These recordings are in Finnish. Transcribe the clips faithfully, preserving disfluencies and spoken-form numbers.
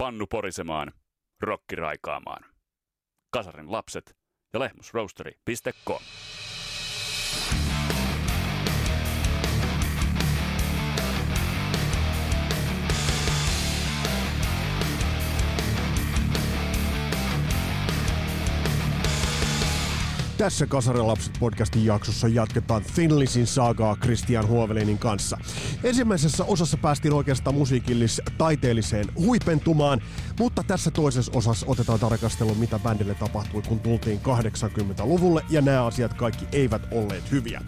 Pannu porisemaan, rokki raikaamaan. Kasarin lapset ja Lehmus Roastery piste com. Tässä Kasarin lapset -podcastin jaksossa jatketaan Thin Lizzyn saagaa Christian Huovelinin kanssa. Ensimmäisessä osassa päästiin oikeastaan musiikillis-taiteelliseen huipentumaan, mutta tässä toisessa osassa otetaan tarkastelu, mitä bändille tapahtui, kun tultiin kahdeksankymmentäluvulle, ja nämä asiat kaikki eivät olleet hyviä.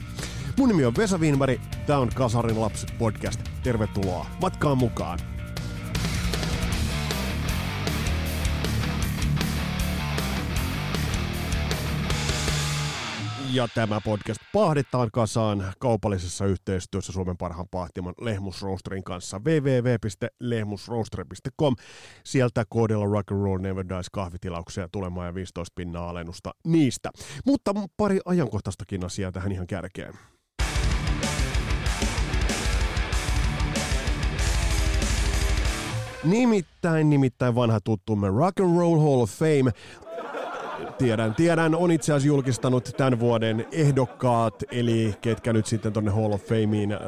Mun nimi on Vesa Wienberg, tää on Kasarin lapset -podcast. Tervetuloa matkaan mukaan! Ja tämä podcast pahditaan kasaan kaupallisessa yhteistyössä Suomen parhaan pahtimon Lehmus Roasterin kanssa double-u double-u double-u piste lehmus roastery piste com. Sieltä koodilla Rock and Roll Never Dies -kahvitilauksia tulemaan ja viisitoista pinnaa alennusta niistä. Mutta pari ajankohtaistakin asiaa tähän ihan kärkeen. Nimittäin, nimittäin vanha tuttumme Rock and Roll Hall of Fame. Tiedän, tiedän, on itse asiassa julkistanut tämän vuoden ehdokkaat, eli ketkä nyt sitten tonne Hall of Fameen äh,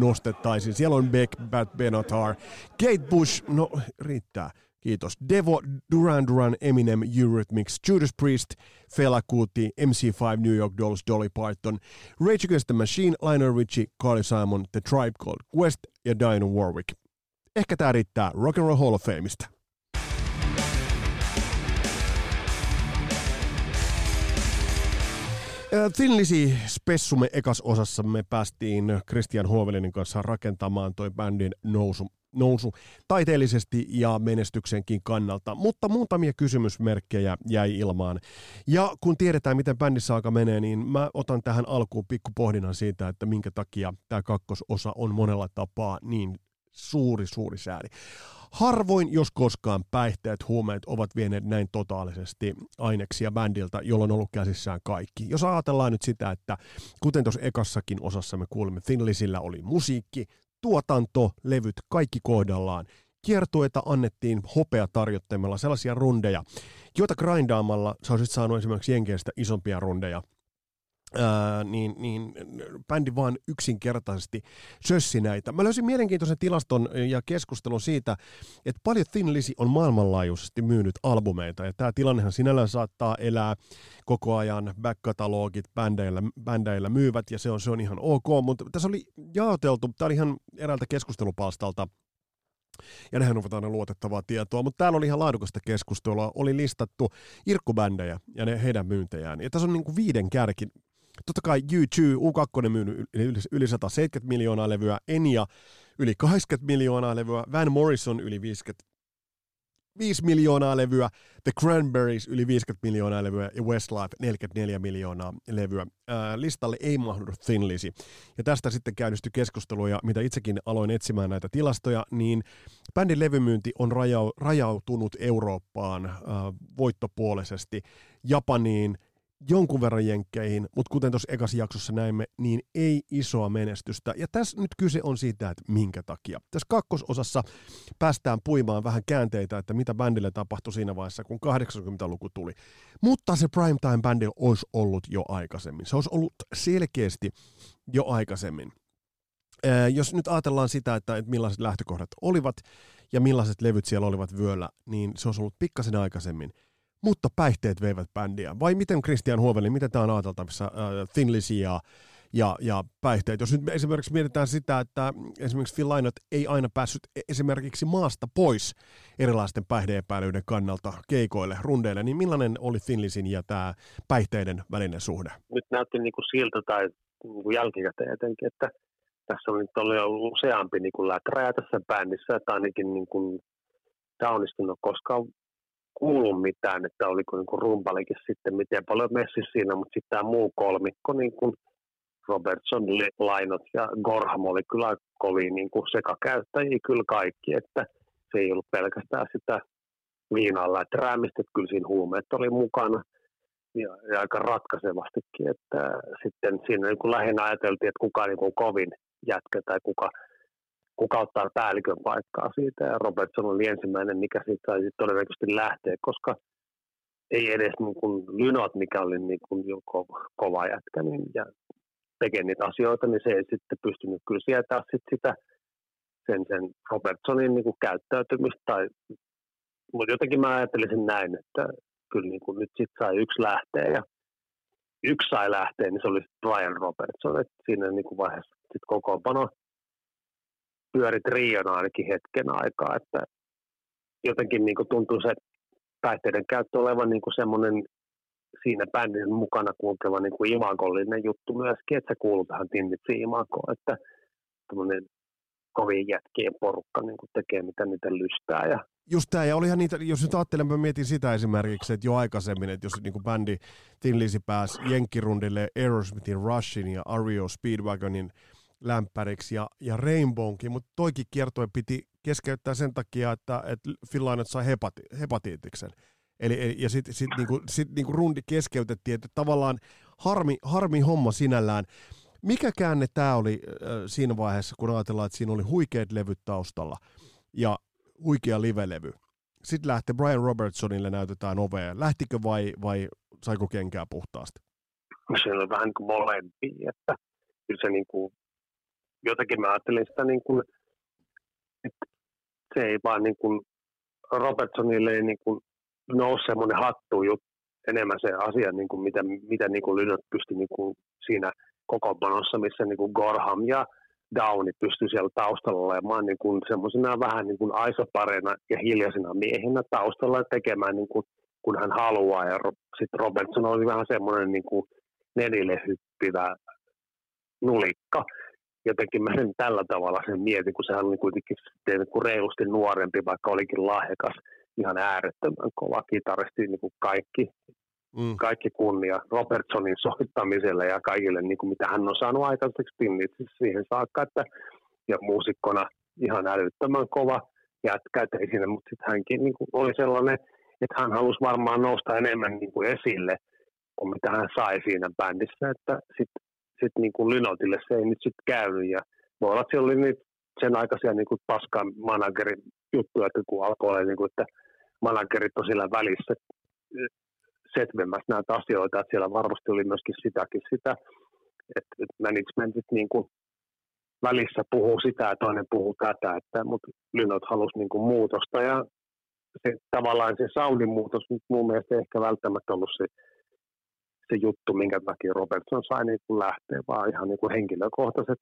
nostettaisiin. Siellä on Beck, Bad Benatar, Kate Bush, no riittää, kiitos, Devo, Duran Duran, Eminem, Eurythmics, Judas Priest, Fela Kuti, M C five, New York Dolls, Dolly Parton, Rage Against the Machine, Lionel Richie, Carly Simon, The Tribe Called Quest ja Diana Warwick. Ehkä tää riittää Rock and Roll Hall of Fameista. Thin Lizzy -spessumme ekas osassa me päästiin Christian Huovelinin kanssa rakentamaan toi bändin nousu, nousu taiteellisesti ja menestyksenkin kannalta, mutta muutamia kysymysmerkkejä jäi ilmaan. Ja kun tiedetään, miten bändissä aika menee, niin mä otan tähän alkuun pikku pohdinnan siitä, että minkä takia tämä kakkososa on monella tapaa niin suuri, suuri sääli. Harvoin, jos koskaan, päihteet, huumeet ovat vieneet näin totaalisesti aineksia bändiltä, jolla on ollut käsissään kaikki. Jos ajatellaan nyt sitä, että kuten tuossa ekassakin osassa me kuulimme, Thin Lizzyllä oli musiikki, tuotanto, levyt, kaikki kohdallaan. Kiertueita annettiin hopeatarjottimella, sellaisia rundeja, joita grindaamalla sä olisit saanut esimerkiksi Jenkeistä isompia rundeja. Ää, niin, niin bändi vaan yksinkertaisesti sössi näitä. Mä löysin mielenkiintoisen tilaston ja keskustelun siitä, että paljon Thin Lizzy on maailmanlaajuisesti myynyt albumeita, ja tää tilannehan sinällään saattaa elää koko ajan, back-katalogit bändeillä, bändeillä myyvät, ja se on, se on ihan ok, mutta tässä oli jaoteltu, tää oli ihan eräältä keskustelupalstalta, ja nehän ovat aina luotettavaa tietoa, mutta täällä oli ihan laadukasta keskustelua, oli listattu irkkubändejä ja ne, heidän myyntejään, ja tässä on niinku viiden kärkin. Totta kai U two, U two myynyt yli sata seitsemänkymmentä miljoonaa levyä, Enya yli kahdeksankymmentä miljoonaa levyä, Van Morrison yli viisikymmentäviisi miljoonaa levyä, The Cranberries yli viisikymmentä miljoonaa levyä ja Westlife neljäkymmentäneljä miljoonaa levyä. Ää, listalle ei mahdu Thin Lizzy. Ja tästä sitten käynnistyi keskustelu, ja mitä itsekin aloin etsimään näitä tilastoja, niin bändin levymyynti on raja- rajautunut Eurooppaan ää, voittopuolisesti, Japaniin, jonkun verran jenkkeihin, mutta kuten tuossa ekassa jaksossa näimme, niin ei isoa menestystä. Ja tässä nyt kyse on siitä, että minkä takia. Tässä kakkososassa päästään puimaan vähän käänteitä, että mitä bändille tapahtui siinä vaiheessa, kun kahdeksankymmentäluku tuli. Mutta se primetime-bändi olisi ollut jo aikaisemmin. Se olisi ollut selkeästi jo aikaisemmin. Ee, jos nyt ajatellaan sitä, että, että millaiset lähtökohdat olivat ja millaiset levyt siellä olivat vyöllä, niin se olisi ollut pikkasen aikaisemmin. Mutta päihteet veivät bändiä. Vai miten, Christian Huovelin, miten tämä on ajateltavissa äh, Thin Lizzy ja, ja, ja päihteet? Jos nyt esimerkiksi mietitään sitä, että esimerkiksi Phil Lynott ei aina päässyt esimerkiksi maasta pois erilaisten päihdeepäilyiden kannalta keikoille, rundeille, niin millainen oli Thin Lizzyn ja tämä päihteiden välinen suhde? Nyt näytti niin kuin siltä tai niin kuin jälkikäteen jotenkin, että tässä on nyt ollut useampi niin kuin läträjä tässä bändissä, että ainakin niin kuin downistunut koskaan kuullut mitään, että oliko niin kuin rumpalikin sitten miten paljon messissä siinä, mutta sitten tämä muu kolmikko, niin kuin Robertson, Lynott ja Gorham oli kyllä kovin niin kuin sekakäyttäjiä kyllä kaikki, että se ei ollut pelkästään sitä viinaa läträämistä, että kyllä siinä huumeet oli mukana ja, ja aika ratkaisevastikin, että sitten siinä niin kuin lähinnä ajateltiin, että kuka niin kuin kovin jätkä tai kuka kuka ottaa päällikön paikkaa siitä, ja Robertson oli ensimmäinen, mikä siitä todennäköisesti lähtee, koska ei edes niin kuin Lynott, mikä oli niin kuin jo kova jätkä, niin, ja tekee niitä asioita, niin se ei sitten pystynyt kyllä sietää sit sitä sen, sen Robertsonin niin kuin käyttäytymistä, tai, mutta jotenkin mä ajattelisin näin, että kyllä niin kuin nyt sitten sai yksi lähteä, ja yksi sai lähteä, niin se oli Brian Robertson, että siinä niin kuin vaiheessa sitten kokoonpano pyöri triona ainakin hetken aikaa, että jotenkin niin kuin tuntui se päihteiden käyttö olevan niin kuin semmoinen siinä bändin mukana kulkeva niin kuin imagollinen juttu myöskin, että se kuuluu tähän Tinnitsiin-imagoon, että tämmöinen kovin jätkien porukka niin kuin tekee mitä niitä lystää. Ja just tämä, ja olihan niitä, jos nyt ajattelen, mä mietin sitä esimerkiksi, että jo aikaisemmin, että jos niin kuin bändi Thin Lizzy pääsi jenkkirundille Aerosmithin Rushin ja Ario Speedwagonin lämpäriksi ja, ja Rainbowkin, mutta toikin kiertue piti keskeyttää sen takia, että, että Phil Lynott sai hepati, hepatiitiksen. Eli, ja sitten sit niinku, sit niinku rundi keskeytettiin, että tavallaan harmi, harmi homma sinällään. Mikä käänne tämä oli äh, siinä vaiheessa, kun ajatellaan, että siinä oli huikeat levyt taustalla ja huikea livelevy. Sitten lähti Brian Robertsonille näytetään ovea. Lähtikö vai, vai saiko kenkää puhtaasti? Se oli vähän niin kuin molempia, että kyllä se niin kuin jotenkin mä ajattelin sitä, niin kuin, että se ei vaan niin kuin Robertsonille ei niin kuin nousi semmoinen hattu jo enemmän se asia, niin kuin mitä, mitä niin kuin Lynott pystyi niin kuin siinä kokoonpanossa, missä niin kuin Gorham ja Downi pystyi siellä taustalla olemaan niin kuin semmoisena vähän niin kuin aisopareina ja hiljaisena miehenä taustalla tekemään niin kuin kun hän haluaa. Ja sitten Robertson oli vähän semmoinen niin kuin nelille hyppivä nulikka. Jotenkin mä sen tällä tavalla sen mietin, kun sehän oli kuitenkin niin reilusti nuorempi, vaikka olikin lahjakas, ihan äärettömän kova kitaristi, niin kuin kaikki, mm. kaikki kunnia Robertsonin soittamiselle ja kaikille, niin kuin mitä hän on saanut aikaiseksi Tinnitsissä siihen saakka, että ja muusikkona ihan älyttömän kova jätkä, että ei siinä, mutta sitten hänkin niin kuin oli sellainen, että hän halusi varmaan nousta enemmän niin kuin esille, kuin mitä hän sai siinä bändissä, että sitten sitten niin Lynottille se ei nyt sitten käynyt, ja voi olla, että siellä oli niitä sen aikaisia niin paskan managerin juttuja, että kun alkoi olla, niin kuin, että managerit on siellä välissä setvemässä näitä asioita, että siellä varmasti oli myöskin sitäkin sitä, että managementit niin kuin välissä puhuu sitä ja toinen puhuu tätä, että, mutta Lynott halusi niin kuin muutosta, ja se, tavallaan se soundin muutos mun mielestä ei ehkä välttämättä ollut se, se juttu, minkä takia Robertson sai niin kuin lähteä, vaan ihan niin kuin henkilökohtaiset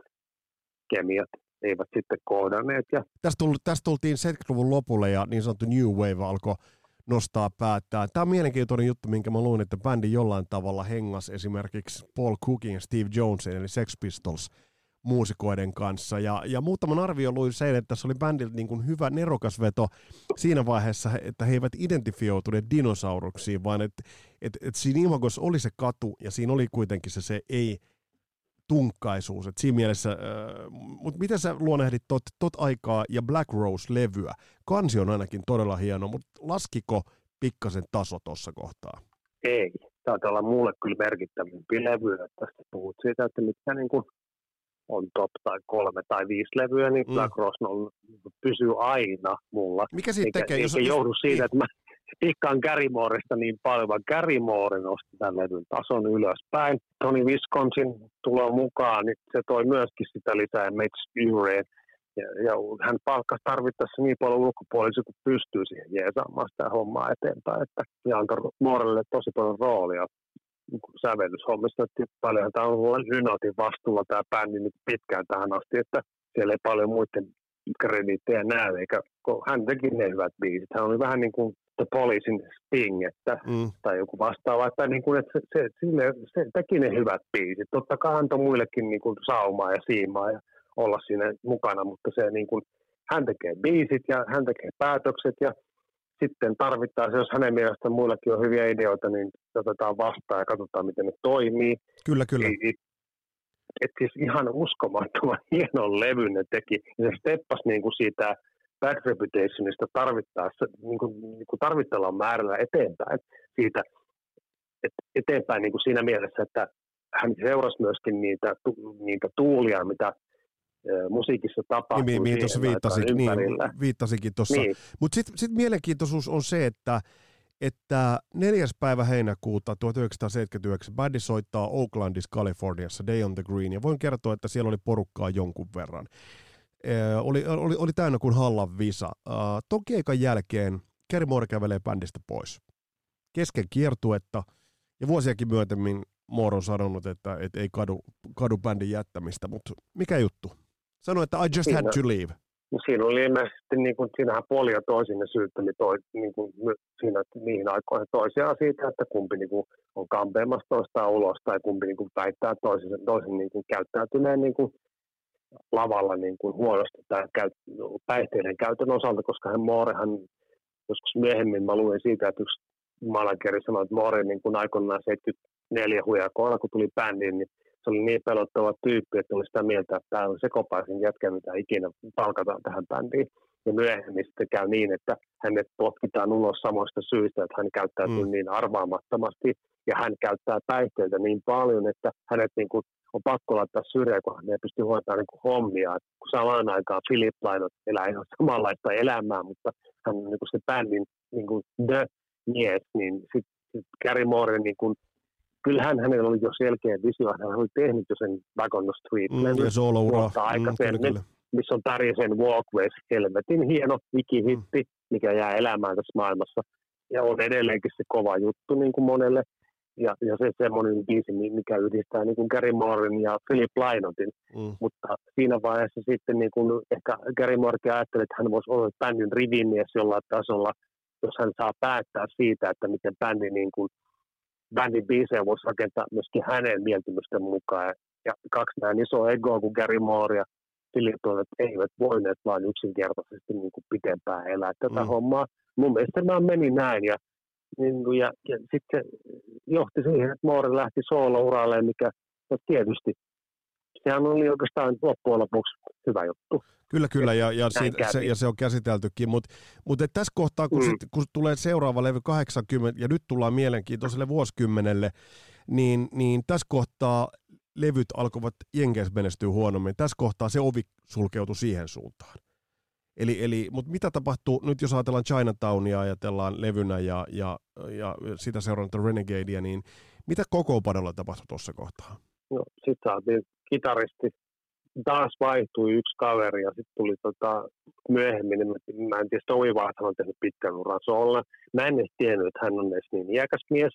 kemiat eivät sitten kohdanneet. Ja tästä, tullut, tästä tultiin seitsemänkymmentäluvun lopulle ja niin sanottu New Wave alkoi nostaa päättää. Tämä on mielenkiintoinen juttu, minkä mä luin, että bändi jollain tavalla hengas esimerkiksi Paul Cookin ja Steve Jonesin, eli Sex Pistols, muusikoiden kanssa. Ja, ja muutaman arvio luin sen, että se oli bändiltä niin kuin hyvä nerokas veto siinä vaiheessa, että he eivät identifioituneet dinosauruksiin, vaan että et, et siinä imagossa oli se katu ja siinä oli kuitenkin se, se ei-tunkkaisuus. Et siinä mielessä, äh, mutta miten sä luonehdit tot, tot aikaa ja Black Rose-levyä? Kansi on ainakin todella hieno, mutta laskiko pikkasen taso tuossa kohtaa? Ei. Taitaa olla mulle kyllä merkittävimpiä levyä. Tästä puhut siitä, että mitkä niin kuin on top tai kolme tai viisi levyä, niin mm. Black Rose pysyy aina mulla. Mikä siitä tekee? Eikä jos joudu siitä, niin, että mä tikkaan Gary Mooresta niin paljon, vaan Gary Moore nosti tämän levyn tason ylöspäin. Tony Visconsin tulo mukaan, niin se toi myöskin sitä lisää Mets-Ureen. Ja, ja hän palkkasi tarvittaessa niin paljon ulkopuolisia, kun pystyy siihen jeesaamaan sitä hommaa eteenpäin. Että, ja antoi Moorelle tosi paljon roolia sävellyshommissa, että paljon tämä on ollut Lynottin vastuulla tämä bändi nyt pitkään tähän asti, että siellä ei paljon muiden krediittejä näy, eikä hän teki ne hyvät biisit. Hän oli vähän niin kuin The Policen Sting, että, mm. tai joku vastaava, että, niin kuin, että se, se, se teki ne hyvät biisit. Totta kai antoi muillekin niin kuin saumaa ja siimaa ja olla siinä mukana, mutta se, niin kuin, hän tekee biisit ja hän tekee päätökset ja sitten tarvittaessa, jos hänen mielestään muillakin on hyviä ideoita, niin otetaan vastaan ja katsotaan, miten ne toimii. Kyllä, kyllä. Et, et siis ihan uskomattoman hienon levyn ne teki. Ja se steppasi niinku siitä Bad Reputationista tarvittaessa, niinku, niinku tarvittavalla määrällä eteenpäin. Siitä, et eteenpäin niinku siinä mielessä, että hän seurasi myöskin niitä, niitä tuulia, mitä musiikissa tapahtuu. Niin, mihin tuossa viittasin, niin, viittasinkin tuossa. Niin. Mutta sitten sit mielenkiintoisuus on se, että, että neljäs päivä heinäkuuta tuhatyhdeksänsataaseitsemänkymmentäyhdeksän bändi soittaa Oaklandissa, Kaliforniassa, Day on the Green, ja voin kertoa, että siellä oli porukkaa jonkun verran. Ee, oli, oli, oli täynnä kuin Hallan visa. Uh, ton keikan jälkeen Gary Moore kävelee bändistä pois. Kesken kiertuetta, ja vuosiakin myöhemmin Moore on sanonut, että et ei kadu, kadu bändin jättämistä, mutta mikä juttu? Sano, että I just siinä, had to leave. No siinä oli ilmeisesti, niin kuin, siinähän puoli ja toisin ne syytteli toi, niin kuin, siinä, niihin aikoihin toisiaan siitä, että kumpi niin kuin, on kampeamassa toistaan ulos tai kumpi niin kuin, väittää toisen, toisen niin kuin, käyttäytyneen niin kuin, lavalla niin kuin, huonosti tai käy, päihteiden käytön osalta, koska hän Moorehan joskus myöhemmin mä luin siitä, että yksi manageri sanoi, että Moore niin kuin aikoinaan seitsemänkymmentäneljä huijakoilla, kun tuli bändiin, niin se oli niin pelottava tyyppi, että oli sitä mieltä, että tämä on sekopaisin jätkä, mitä ikinä palkataan tähän bändiin. Ja myöhemmin sitten käy niin, että hänet potkitaan ulos samoista syistä, että hän käyttäytyy mm. niin arvaamattomasti ja hän käyttää päihteitä niin paljon, että hänet niin kuin on pakko laittaa syrjään, kun hän ei pysty hoitamaan niin kuin hommia. Et kun samaan aikaan Philip Lynott elää ihan samanlaista elämää, mutta hän on niin kuin se bändin niin kuin the mies, niin sitten sit Gary Moore niin kuin kyllähän hänellä oli jo selkeä visio, hän oli tehnyt jo sen Back on the Street. Mm, ja sooloura. Mm, missä on Tärisen Walkways, helvetin hieno ikihitti, mm. mikä jää elämään tässä maailmassa. Ja on edelleenkin se kova juttu niin kuin monelle. Ja, ja se semmoinen biisi, mikä yhdistää niin kuin Gary Mooren ja Philip Lynottin. Mm. Mutta siinä vaiheessa sitten niin kuin ehkä Gary Moorekin ajatteli, että hän voisi olla bändin rivimies jollain tasolla, jos hän saa päättää siitä, että miten bändi niin kuin bändin biisejä voisi rakentaa myöskin hänen mieltymysten mukaan. Ja kaksi näin isoa egoa kuin Gary Moore ja Philip Lynott eivät voineet vaan yksinkertaisesti niin kuin pitempään elää tätä mm. hommaa. Mun mielestä nämä meni näin. Ja, niin kuin, ja, ja sitten johti siihen, että Moore lähti soolouralle, mikä no tietysti sehän oli oikeastaan loppujen lopuksi hyvä juttu. Kyllä, kyllä, ja, ja, siitä, se, ja se on käsiteltykin, mutta mut tässä kohtaa, kun, mm. sit, kun tulee seuraava levy kahdeksankymmentä, ja nyt tullaan mielenkiintoiselle vuosikymmenelle, niin, niin tässä kohtaa levyt alkoivat jenkeissä menestyä huonommin. Tässä kohtaa se ovi sulkeutui siihen suuntaan. Eli, eli, mutta mitä tapahtuu, nyt jos ajatellaan Chinatownia, ajatellaan levynä ja, ja, ja sitä seurannutta Renegadea, niin mitä kokoonpanolla tapahtui tuossa kohtaa? No, sit saatiin kitaristi. Taas vaihtui yksi kaveri ja sitten tuli tota, myöhemmin, niin mä en tiedä, Stovi vaan, että hän on tehnyt pitkän uran soolla. Mä en edes tiennyt, että hän on edes niin iäkäs mies,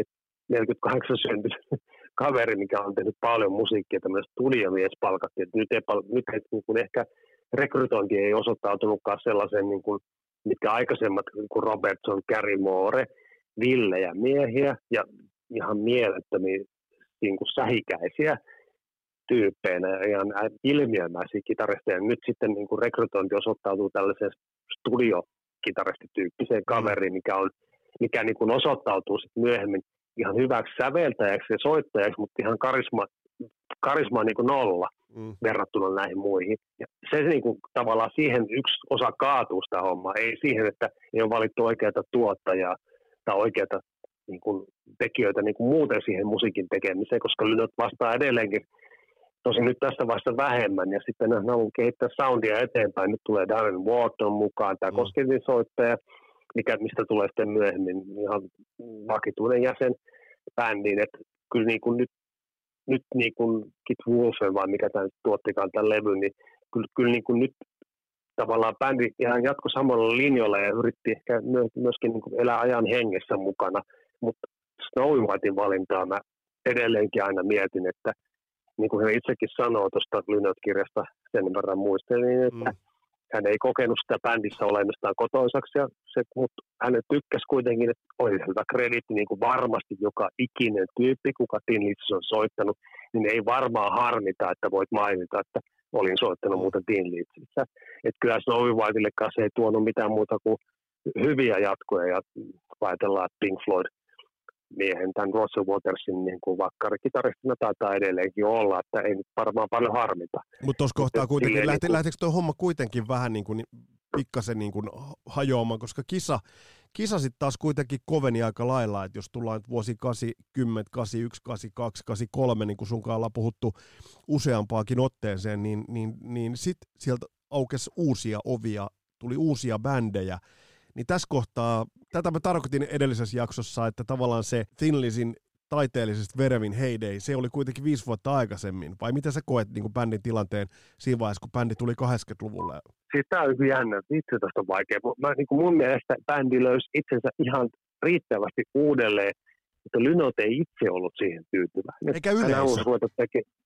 että neljäkymmentäkahdeksan syntynyt kaveri, mikä on tehnyt paljon musiikkia, tämmöistä studiomies palkattiin. Et nyt ei, nyt ei, niin kun ehkä rekrytointi ei osoittautunutkaan sellaisen, niin kun, mitkä aikaisemmat, niin kuin Robertson, Gary Moore, villejä miehiä ja ihan mielettömiä niin kuin sähikäisiä tyyppeinä ja ihan ilmiömäisiä kitaristeja. Nyt sitten niin kuin rekrytointi osoittautuu tällaiseen studiokitaristetyyppiseen kaveriin, mikä, on, mikä niin kuin osoittautuu sit myöhemmin ihan hyväksi säveltäjäksi ja soittajaksi, mutta ihan karisma, karisma niin kuin nolla mm. verrattuna näihin muihin. Ja se niin kuin, tavallaan siihen yksi osa kaatuu sitä hommaa, ei siihen, että ei ole valittu oikeata tuottajaa tai oikeata niin kuin, tekijöitä niin kuin muuten siihen musiikin tekemiseen, koska Lynott vastaa edelleenkin tosin nyt tässä vaiheessa vähemmän, ja sitten hän haluaa kehittää soundia eteenpäin. Nyt tulee Darren Wharton mukaan, tämä kosketin soittaja, mikä, mistä tulee sitten myöhemmin ihan vakituinen jäsen bändiin. Että kyllä niin kuin nyt, nyt niin kuin Kit Wolfen, vai mikä tämän tuottikaan tämän levyn, niin kyllä, kyllä niin kuin nyt tavallaan bändi ihan jatkoi samalla linjalla ja yritti ehkä myöskin niin kuin elää ajan hengessä mukana. Mutta Snowy Whitein valintaa mä edelleenkin aina mietin, että niin kuin hän itsekin sanoo tuosta Lynott-kirjasta, sen verran muistelin, että mm. hän ei kokenut sitä bändissä olemistaan kotoisaksi, ja se, mutta hän tykkäsi kuitenkin, että oli hyvä krediitti, niin kuin varmasti joka ikinen tyyppi, kuka Thin Lizzy on soittanut, niin ei varmaan harmita, että voit mainita, että olin soittanut muuten Thin Lizzyssä. Että kyllä Snowy Whitelle se ei tuonut mitään muuta kuin hyviä jatkoja, ja ajatellaan Pink Floyd miehen, tämän Roger Watersin niin kuin vakkarikitaristina taitaa edelleenkin olla, että ei nyt varmaan paljon harmita. Mutta tuossa kohtaa kuitenkin, lähti, niin kuin lähteekö tuo homma kuitenkin vähän niin kuin pikkasen niin kuin hajoamaan, koska kisa, Kisa sitten taas kuitenkin koveni aika lailla, että jos tullaan vuosi kahdeksankymmentä, kahdeksankymmentäyksi, kahdeksankymmentäkaksi, kahdeksankymmentäkolme, niin kuin sun kanssa ollaan puhuttu useampaakin otteeseen, niin, niin, niin sitten sieltä aukesi uusia ovia, tuli uusia bändejä. Niin tässä kohtaa, tätä mä tarkoitin edellisessä jaksossa, että tavallaan se Thin Lizzyn taiteellisesti verevin heyday, se oli kuitenkin viisi vuotta aikaisemmin. Vai miten sä koet niin kuin bändin tilanteen siinä vaiheessa, kun bändi tuli kahdeksankymmentäluvulle? Siis tää on jännä, itse tästä on vaikea. Mä, niin kuin mun mielestä bändi löysi itsensä ihan riittävästi uudelleen, että Lynott ei itse ollut siihen tyytyväinen. Eikä yleensä.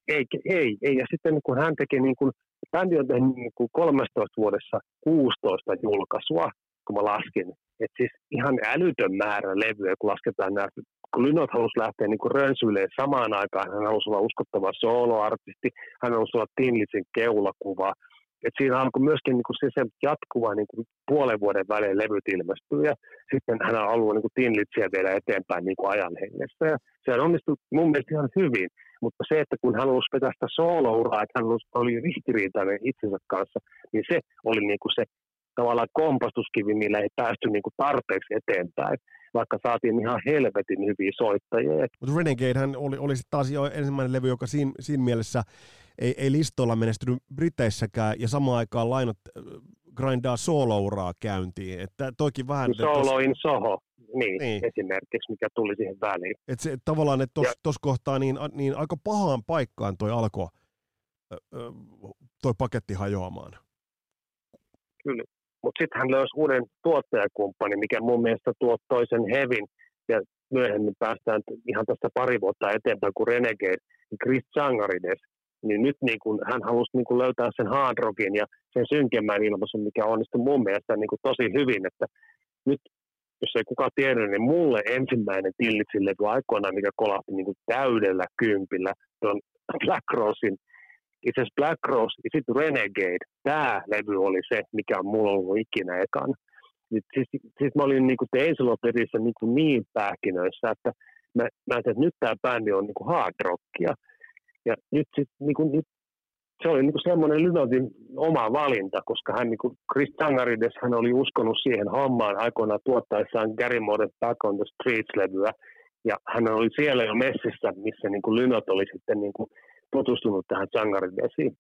Ei, ei, ei. Ja sitten kun hän teki, niin kuin, bändi on tehnyt niin kuin kolmetoista vuodessa kuusitoista julkaisua, kun mä laskin. Että siis ihan älytön määrä levyä, kun lasketaan nämä. Kun Lynott halusi lähteä niin rönsyilleen samaan aikaan, hän halusi olla uskottava soloartisti, hän halusi olla Thin Lizzyn keulakuva. Et siinä alkoi myöskin niin kuin se, se jatkuva niin kuin puolen vuoden välein levyt ilmestyy, ja sitten hän on ollut niin kuin Thin Lizzyä vielä eteenpäin niin kuin ajan hengessä. Ja se on onnistunut mun mielestä ihan hyvin, mutta se, että kun hän halusi vetää sitä soolouraa, että hän oli ristiriitainen itsensä kanssa, niin se oli niin kuin se tavallaan kompastuskivi, millä ei päästy niin kuin tarpeeksi eteenpäin, vaikka saatiin ihan helvetin hyviä soittajia. Mutta Renegadehän oli, oli taas jo ensimmäinen levy, joka siinä, siinä mielessä ei, ei listoilla menestynyt Briteissäkään, ja samaan aikaan Lynott grindaa soolouraa käyntiin. Että toikin vähän... Solo in Soho, niin, niin esimerkiksi, mikä tuli siihen väliin. Et se, että tavallaan, että tos, tos kohtaa niin, niin aika pahaan paikkaan toi alkoi toi paketti hajoamaan. Kyllä. Mutta sitten hän löysi uuden tuottajakumppani, mikä mun mielestä tuo toisen hevin, ja myöhemmin päästään ihan tästä pari vuotta eteenpäin kuin Renegade, Chris Tsangarides. Niin nyt niin kun hän halusi niin kun löytää sen hard rockin ja sen synkemmän ilmaisun, mikä onnistui mun mielestä niin kun tosi hyvin. Että nyt, jos ei kukaan tiedä, niin mulle ensimmäinen Thin Lizzyn levy aikoinaan, mikä kolahti niin kun täydellä kympillä, tuon Black Rosen. Itse asiassa Black Rose ja sitten Renegade, tämä levy oli se, mikä on mulla ollut ikinä ekana. Siis, siis mä olin niinku Ensiloperissä niinku niin pähkinöissä, että mä, mä ajattelin, että nyt tämä bändi on niinku hard rockia. Ja nyt, sit, niinku, nyt se oli niinku semmoinen Lynottin oma valinta, koska hän, niinku, Chris Tsangarides, hän oli uskonut siihen hommaan aikoinaan tuottaessaan Gary Moore Back on the Streets-levyä. Ja hän oli siellä jo messissä, missä niinku Lynott oli sitten... Niinku, tutustunut tähän Tsangaridesiin,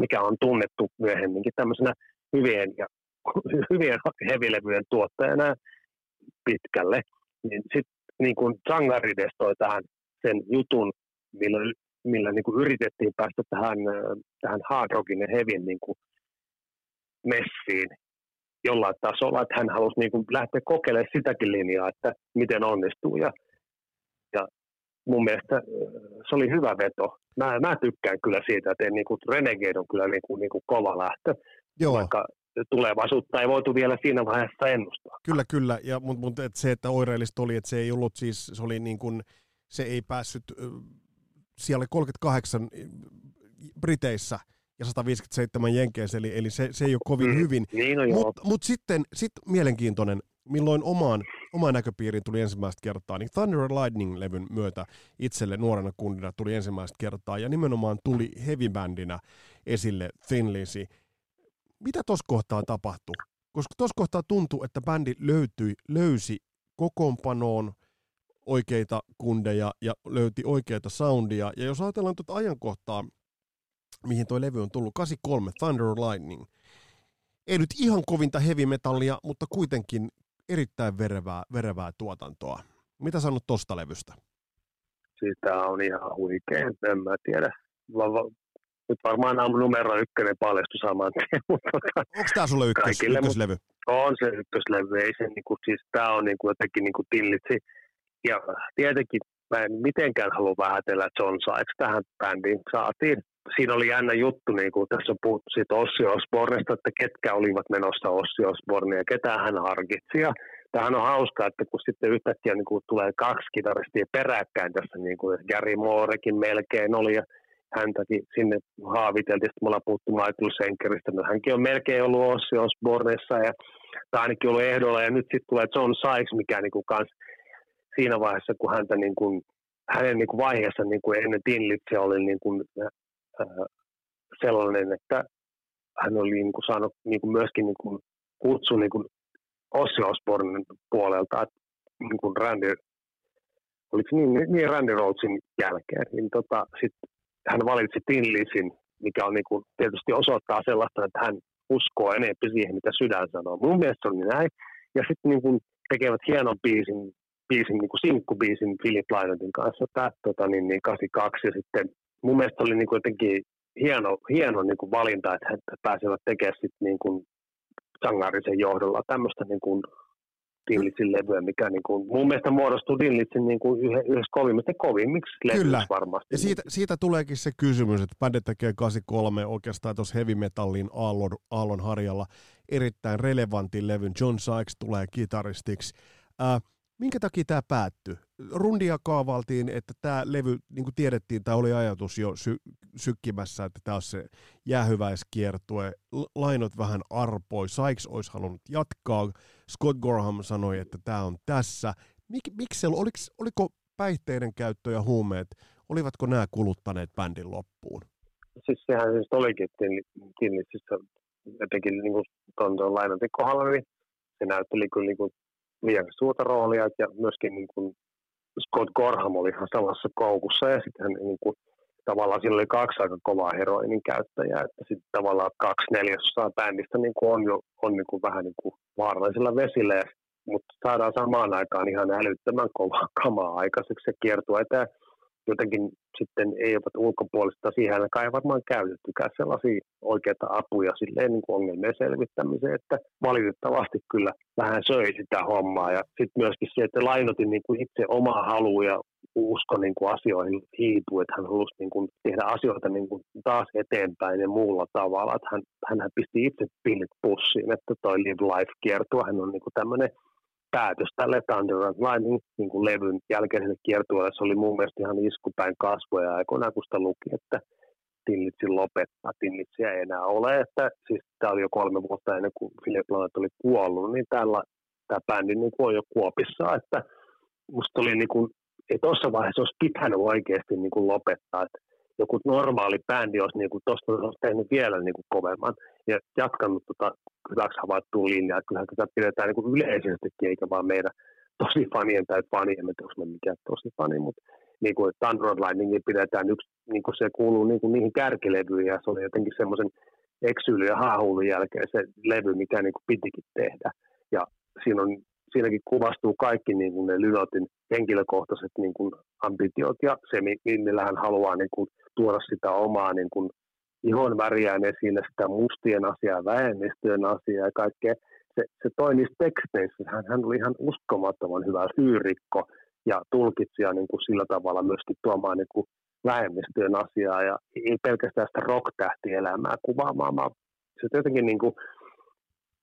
mikä on tunnettu myöhemminkin tämmöisenä hyvien ja hyvien hevilevyjen tuottajana pitkälle. Niin sitten niin kun Tsangarides toi tähän sen jutun, millä, millä niin kun yritettiin päästä tähän, tähän hard rockin ja hevin niin kun messiin jollain tasolla, että hän halusi niin kun lähteä kokeilemaan sitäkin linjaa, että miten onnistuu. Ja, ja mun mielestä se oli hyvä veto. Mä, mä tykkään kyllä siitä, että niinku Renegade on kyllä niinku, niinku kova lähtö, joo, vaikka tulevaisuutta ei voitu vielä siinä vaiheessa ennustaa. Kyllä, kyllä, ja, mutta mut, et se, että oireellista oli, että se ei ollut siis, se, oli niin kuin, se ei päässyt siellä kolmekymmentäkahdeksan Briteissä ja sata viisikymmentäseitsemän Jenkeissä, eli, eli se, se ei ole kovin mm, hyvin. Niin no mutta mut sitten sit mielenkiintoinen, milloin omaan... Oma näköpiiriin tuli ensimmäistä kertaa, niin Thunder and Lightning-levyn myötä itselle nuorena kundina tuli ensimmäistä kertaa, ja nimenomaan tuli heavy-bändinä esille Thin Lizzy. Mitä tuossa kohtaa tapahtui? Koska tuossa kohtaa tuntui, että bändi löytyi, löysi kokoonpanoon oikeita kundeja ja löyti oikeita soundia, ja jos ajatellaan tuota ajankohtaa, mihin toi levy on tullut, kahdeksankymmentäkolme Thunder and Lightning, ei nyt ihan kovinta heavy-metallia, mutta kuitenkin erittäin verevää, verevää tuotantoa. Mitä sanot tosta levystä? Siis tää on ihan huikea, en mä tiedä. Va- va- Nyt varmaan on numero ykkönen paljastui saman tien. Onko tää sulle ykkös, kaikille, ykköslevy? On se ykköslevy, ei se niinku, siis tää on niinku jotenkin niinku Thin Lizzy. Ja tietenkin mä en mitenkään halua vähätellä John Sykes tähän bändiin saatiin. Siinä oli jännä juttu, niin kuin tässä on puhuttu siitä Ossi Osbornesta, että ketkä olivat menossa Ossi Osbornia ja ketä hän harkitsi. Ja tämähän on hauskaa, että kun sitten yhtäkkiä niin kuin tulee kaksi kitaristia peräkkäin tässä, niin kuin Gary Moorekin melkein oli, ja häntäkin sinne haaviteltiin, sitten me ollaan puhuttu Michael Schenkeristä, no hänkin on melkein ollut Ossi Osbornessa, ja tämä ainakin ollut ehdolla, ja nyt sitten tulee John Sykes, mikä niin kuin kans siinä vaiheessa, kun häntä niin kuin, hänen niin kuin vaiheessa niin kuin ennen Thin Lizzy oli niin kuin sellainen, että hän oli niin kuin saanut niin kuin myöskin niin kuin kutsun niin kuin Ossi Osbornen puolelta, että niin kuin Randy, oliko niin, niin Randy Roadsin jälkeen, niin tota, sit hän valitsi Thin Lizzyn, mikä on niin kuin, tietysti osoittaa sellaista, että hän uskoo enemmän siihen, mitä sydän sanoo. Mun mielestä on niin näin. Ja sitten niin kuin tekevät hienon biisin, biisin niin kuin sinkkubiisin Philip Lynottin kanssa, tää, tota, niin, niin kahdeksankymmentäkaksi, ja sitten mun mielestä oli niin kuin jotenkin hieno, hieno niin kuin valinta, että he pääsevät tekemään sitten niin kuin Tsangarisen johdolla tämmöistä niin kuin Thin Lizzyn levyä, mikä niin kuin, mun mielestä muodostuu Thin Lizzyn niin kuin yhdessä kovimmista kovimmiksi levyistä varmasti. Ja siitä, siitä tuleekin se kysymys, että bändit tekee kahdeksankymmentäkolme oikeastaan tuossa heavy metallin aallon, aallon harjalla erittäin relevantin levyn. John Sykes tulee kitaristiksi. Äh, minkä takia tämä päättyi? Rundia kaavaltiin, että tämä levy, niin kuin tiedettiin, tämä oli ajatus jo sy- sykkimässä, että tämä on se jäähyväiskiertue. Lynott vähän arpoi, Sykes olisi halunnut jatkaa. Scott Gorham sanoi, että tämä on tässä. Mik- miksi oliko, oliko päihteiden käyttö ja huumeet, olivatko nämä kuluttaneet bändin loppuun? Siis sehän siis olikin Thin Lizzyssä jotenkin niin tuon Lynottin kohdalla, niin se näytteli kyllä niin kuin liian suurta roolia, ja myöskin niin kuin Scott Gorham oli ihan samassa koukussa, ja sitten hän niin kuin, tavallaan sillä oli kaksi aika kovaa heroinin käyttäjää, että sitten tavallaan kaksi neljäsosaa bändistä niin kuin on, jo, on niin kuin, vähän niin kuin vaarallisilla vesillä, ja, mutta saadaan samaan aikaan ihan älyttömän kovaa kamaa aikaiseksi ja kiertua, että jotenkin sitten ei ole ulkopuolista, siihen ainakaan ei varmaan käytettykään sellaisia oikeita apuja silleen niin kuin ongelmien selvittämiseen, että valitettavasti kyllä vähän söi sitä hommaa, ja sitten myöskin se, että Lynottin niin kuin itse omaa halua ja usko niin kuin asioihin hiipui, että hän halusi niin kuin tehdä asioita niin kuin taas eteenpäin ja muulla tavalla, että hän, hänhän pisti itse pillit pussiin, että toi Live Life -kiertue, hän on niin kuin tämmöinen päätös tälle Thunderant Lightning niin kuin levyn jälkeiselle kiertueelle, se oli mun mielestä ihan iskupäin kasvoja aikoinaan, kun sitä luki, että Thin Lizzy lopettaa, Thin Lizzyä ei enää ole, että siis tämä oli jo kolme vuotta ennen kuin Philip Lynott oli kuollut, niin tämä bändi niin kuin on jo kuopissa, että musta oli niin kuin, että tuossa vaiheessa olisi pitänyt oikeasti niin kuin lopettaa, että joku normaali bändi olisi niin kuin tuosta olisi tehnyt vielä niin kuin kovemman ja jatkanut tota hyväksi havaittua linjaa, että kyllähän tätä pidetään niin kuin yleisestikin, eikä vaan meidän tosi fanien tai fanien, että onko me mikään tosi fani, mutta niin kuin Thunder and Lightning pidetään yksi, niin kuin se kuuluu niin kuin niihin kärkilevyihin, ja se oli jotenkin semmoisen eksyilyn ja haahuilun jälkeen se levy, mikä niin kuin pitikin tehdä, ja siinä on siinäkin kuvastuu kaikki niin kuin ne Lynottin henkilökohtaiset niin kuin ambitiot ja se, millä hän haluaa niin kuin tuoda sitä omaa niin kuin ihon väriään esille, sitä mustien asiaa, vähemmistöjen asiaa ja kaikkea. Se, se toi niissä teksteissä, hän, hän oli ihan uskomattoman hyvä lyyrikko ja tulkitsija niin kuin sillä tavalla myöskin tuomaan niin kuin vähemmistöjen asiaa ja ei pelkästään sitä rock-tähtielämää kuvaamaan, vaan se jotenkin niin kuin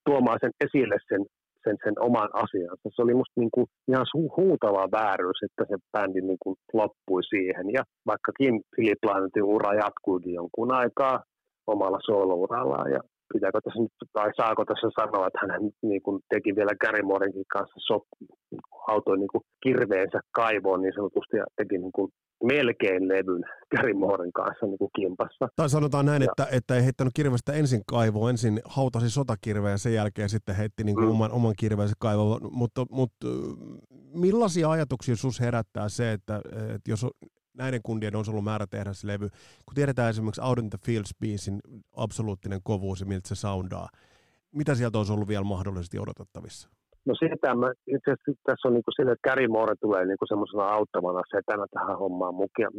tuomaan sen esille sen Sen, sen oman asiansa. Se oli musta niinku ihan huutava vääryys, että se bändi niinku loppui siihen. Ja vaikkakin Philip Lynottin ura jatkuikin jonkun aikaa omalla soolourallaan. Ja pitääkö tässä nyt, tai saako tässä sanoa, että hän niinku teki vielä Gary Moorenkin kanssa sop- autoi niinku kirveensä kaivoon niin sanotusti ja teki niinku melkein levyn Gary Mooren kanssa niin kuin kimpassa. Tai sanotaan näin, ja että, että ei heittänyt kirvestä ensin kaivoon, ensin hautasi sotakirveä ja sen jälkeen sitten heitti niin kuin mm. oman, oman kirveensä kaivoon. Mutta, mutta millaisia ajatuksia sus herättää se, että, että jos näiden kundien on ollut määrä tehdä se levy, kun tiedetään esimerkiksi Out in the Fields-biisin absoluuttinen kovuus ja miltä se soundaa, mitä sieltä olisi ollut vielä mahdollisesti odotettavissa? No sitä mä, itse asiassa tässä on niin kuin sille, että Gary Moore tulee niin semmoisena auttavana setänä tähän hommaan mukaan.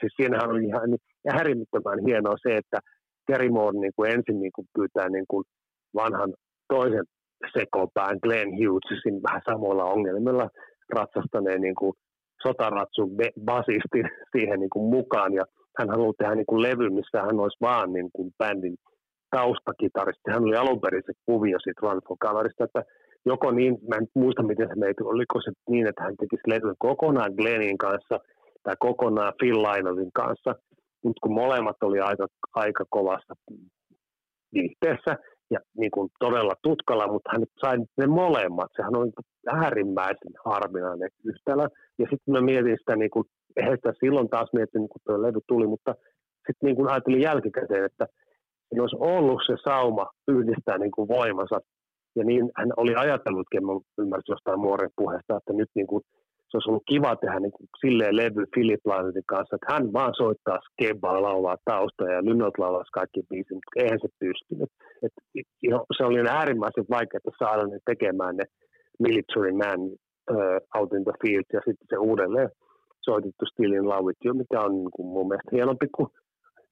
Siis siinähän on ihan niin, härimittömän hienoa se, että Gary Moore niin kuin ensin niin kuin pyytää niin kuin vanhan toisen sekopään Glenn Hughesin vähän samoilla ongelmilla ratsastaneen niin kuin sotaratsun basistin siihen niin kuin mukaan. Ja hän haluaa tehdä niin kuin levy, missä hän olisi vaan niin kuin bändin taustakitaristi. Hän oli alun perin se kuvio siitä Run for Coverista, että joko niin, mä en muista miten se meitä, oliko se niin, että hän tekisi levyn kokonaan Glennin kanssa tai kokonaan Phil Lynottin kanssa, mutta kun molemmat oli aika, aika kovassa viihteessä ja niin kuin todella tutkalla, mutta hän sai ne molemmat, sehän on äärimmäisen harvinainen yhtälö. Ja sitten mä mietin sitä, niin kuin, eihän sitä silloin taas miettinyt, kun tuo levy tuli, mutta sitten niin kuin ajattelin jälkikäteen, että jos olisi ollut se sauma yhdistää niin kuin voimansa Ja niin hän oli ajatellutkin, en ymmärsi jostain Mooren puheesta, että nyt niin kuin, se olisi ollut kiva tehdä niin kuin silleen levy Philip Lynottin kanssa, että hän vaan soittaa skebaa, laulaa taustaa ja Lynott laulaa kaikki biisit, mutta eihän se pystynyt. Et, jo, se oli äärimmäisen vaikeaa saada ne tekemään ne Military Man uh, Out in the Field ja sitten se uudelleen soitettu Still in Love with You, mikä on niin kuin mun mielestä hienompi kuin,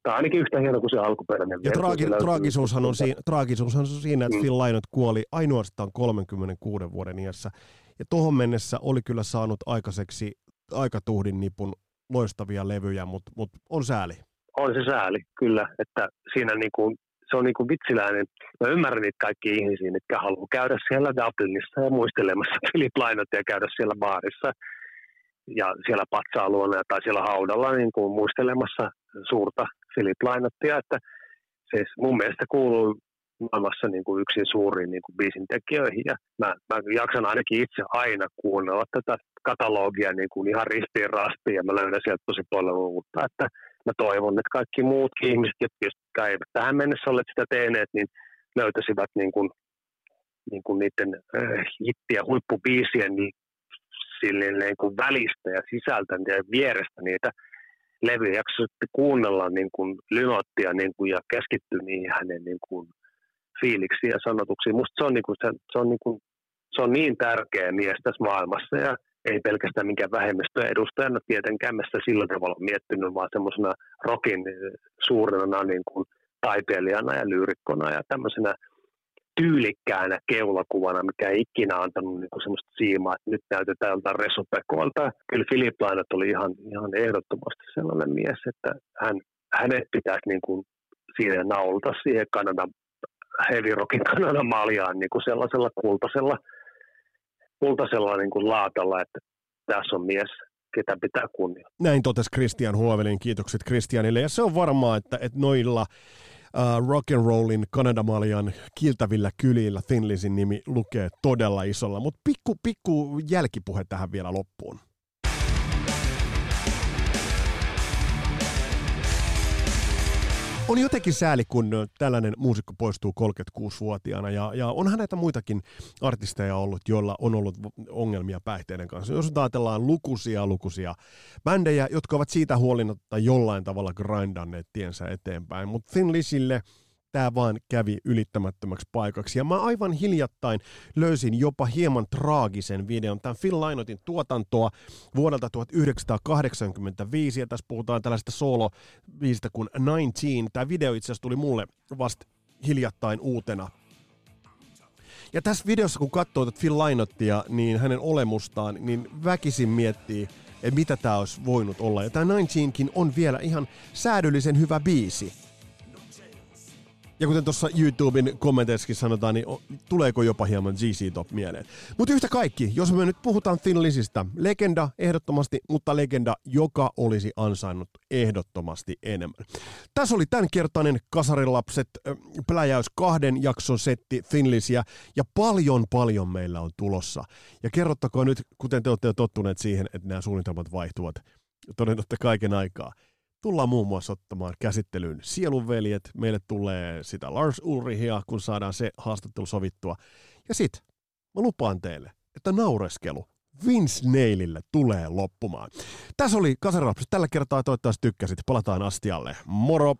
tai ainakin yhtä hieno kuin se alkuperäinen. Ja traagi, traagisuushan, on siinä, traagisuushan on siinä, että mm. Phil Lynott kuoli ainoastaan kolmenkymmenenkuuden vuoden iässä. Ja tuohon mennessä oli kyllä saanut aikaiseksi aikatuhdin nipun loistavia levyjä, mutta mut on sääli. On se sääli, kyllä. Että siinä niinku, se on niinku vitsiläinen. Mä ymmärrän niitä kaikkia ihmisiä, jotka haluaa käydä siellä Dublinissa ja muistelemassa Philip Lynottia ja käydä siellä baarissa ja siellä patsaan luona tai siellä haudalla niinku muistelemassa suurta Philip Lynottia. Että siis mun mielestä kuuluu maailmassa niin kuin yksin suuriin niin kuin biisintekijöihin, ja mä, mä jaksan ainakin itse aina kuunnella tätä katalogia niin kuin ihan ristiin rastiin, ja mä löydän sieltä tosi paljon uutta, että mä toivon, että kaikki muutkin ihmiset, jotka eivät tähän mennessä ole sitä tehneet, niin löytäisivät niin kuin, niin kuin niiden äh, hittiä, huippubiisien niin, silleen, niin kuin välistä ja sisältä ja vierestä niitä levyjä, jaksa sitten kuunnella niin kuin Lynottia niin kuin, ja keskittyä niihin hänen niin kuin fiiliksi ja sanotuksiin. Musta se on, niinku, se, se, on niinku, se on niin tärkeä mies tässä maailmassa, ja ei pelkästään minkään vähemmistöä edustajana tietenkään mä sitä sillä tavalla miettinyt, vaan semmoisena rockin suurena niinku, taiteilijana ja lyyrikkona ja tämmöisenä tyylikkäänä keulakuvana, mikä ei ikinä antanut niinku, semmoista siimaa, että nyt näytetään joltain resupekolta. Kyllä Philip Lynott oli ihan, ihan ehdottomasti sellainen mies, että hän, hänet pitäisi niinku, siinä naulta siihen Kanadan heavy rockin Kanadan maljaan niin kuin sellaisella kultasella, kultasella niin kuin laatalla, että tässä on mies, ketä pitää kunnioittaa. Näin totesi Christian Huovelin. Kiitokset Christianille. Ja se on varmaa, että, että noilla uh, rock and rollin Kanadamaljan kiiltävillä kylillä Thin Lizzyn nimi lukee todella isolla. Mutta pikku, pikku jälkipuhe tähän vielä loppuun. On jotenkin sääli, kun tällainen muusikko poistuu kolmekymmentäkuusivuotiaana, ja, ja onhan näitä muitakin artisteja ollut, joilla on ollut ongelmia päihteiden kanssa. Jos ajatellaan lukuisia lukuisia bändejä, jotka ovat siitä huolimatta jollain tavalla grindanneet tiensä eteenpäin, mutta Thin Lizzylle tämä vaan kävi ylittämättömäksi paikaksi. Ja mä aivan hiljattain löysin jopa hieman traagisen videon. Tämän Phil Lynottin tuotantoa vuodelta tuhatyhdeksänsataakahdeksankymmentäviisi. Ja tässä puhutaan tällaista solo-biisistä kuin yhdeksäntoista. Tämä video itse asiassa tuli mulle vasta hiljattain uutena. Ja tässä videossa, kun katsoo tätä Phil Lynottia, niin hänen olemustaan, niin väkisin miettii, että mitä tämä olisi voinut olla. Ja tämä yhdeksäntoistakin on vielä ihan säädyllisen hyvä biisi. Ja kuten tuossa YouTuben kommenteissakin sanotaan, niin tuleeko jopa hieman G C Top mieleen. Mutta yhtä kaikki, jos me nyt puhutaan Thin Lizzystä, legenda ehdottomasti, mutta legenda, joka olisi ansainnut ehdottomasti enemmän. Tässä oli tämänkertainen Kasarin lapset pläjäys kahden jakson setti Thin Lizzyä, ja paljon paljon meillä on tulossa. Ja kerrottakaa nyt, kuten te olette jo tottuneet siihen, että nämä suunnitelmat vaihtuvat, todennätte kaiken aikaa. Tullaan muun muassa ottamaan käsittelyyn Sielunveljet. Meille tulee sitä Lars Ulrichia, kun saadaan se haastattelu sovittua. Ja sit mä lupaan teille, että naureskelu Vince Neilille tulee loppumaan. Tässä oli Kasarin lapset tällä kertaa. Toivottavasti tykkäsit. Palataan astialle. Moro!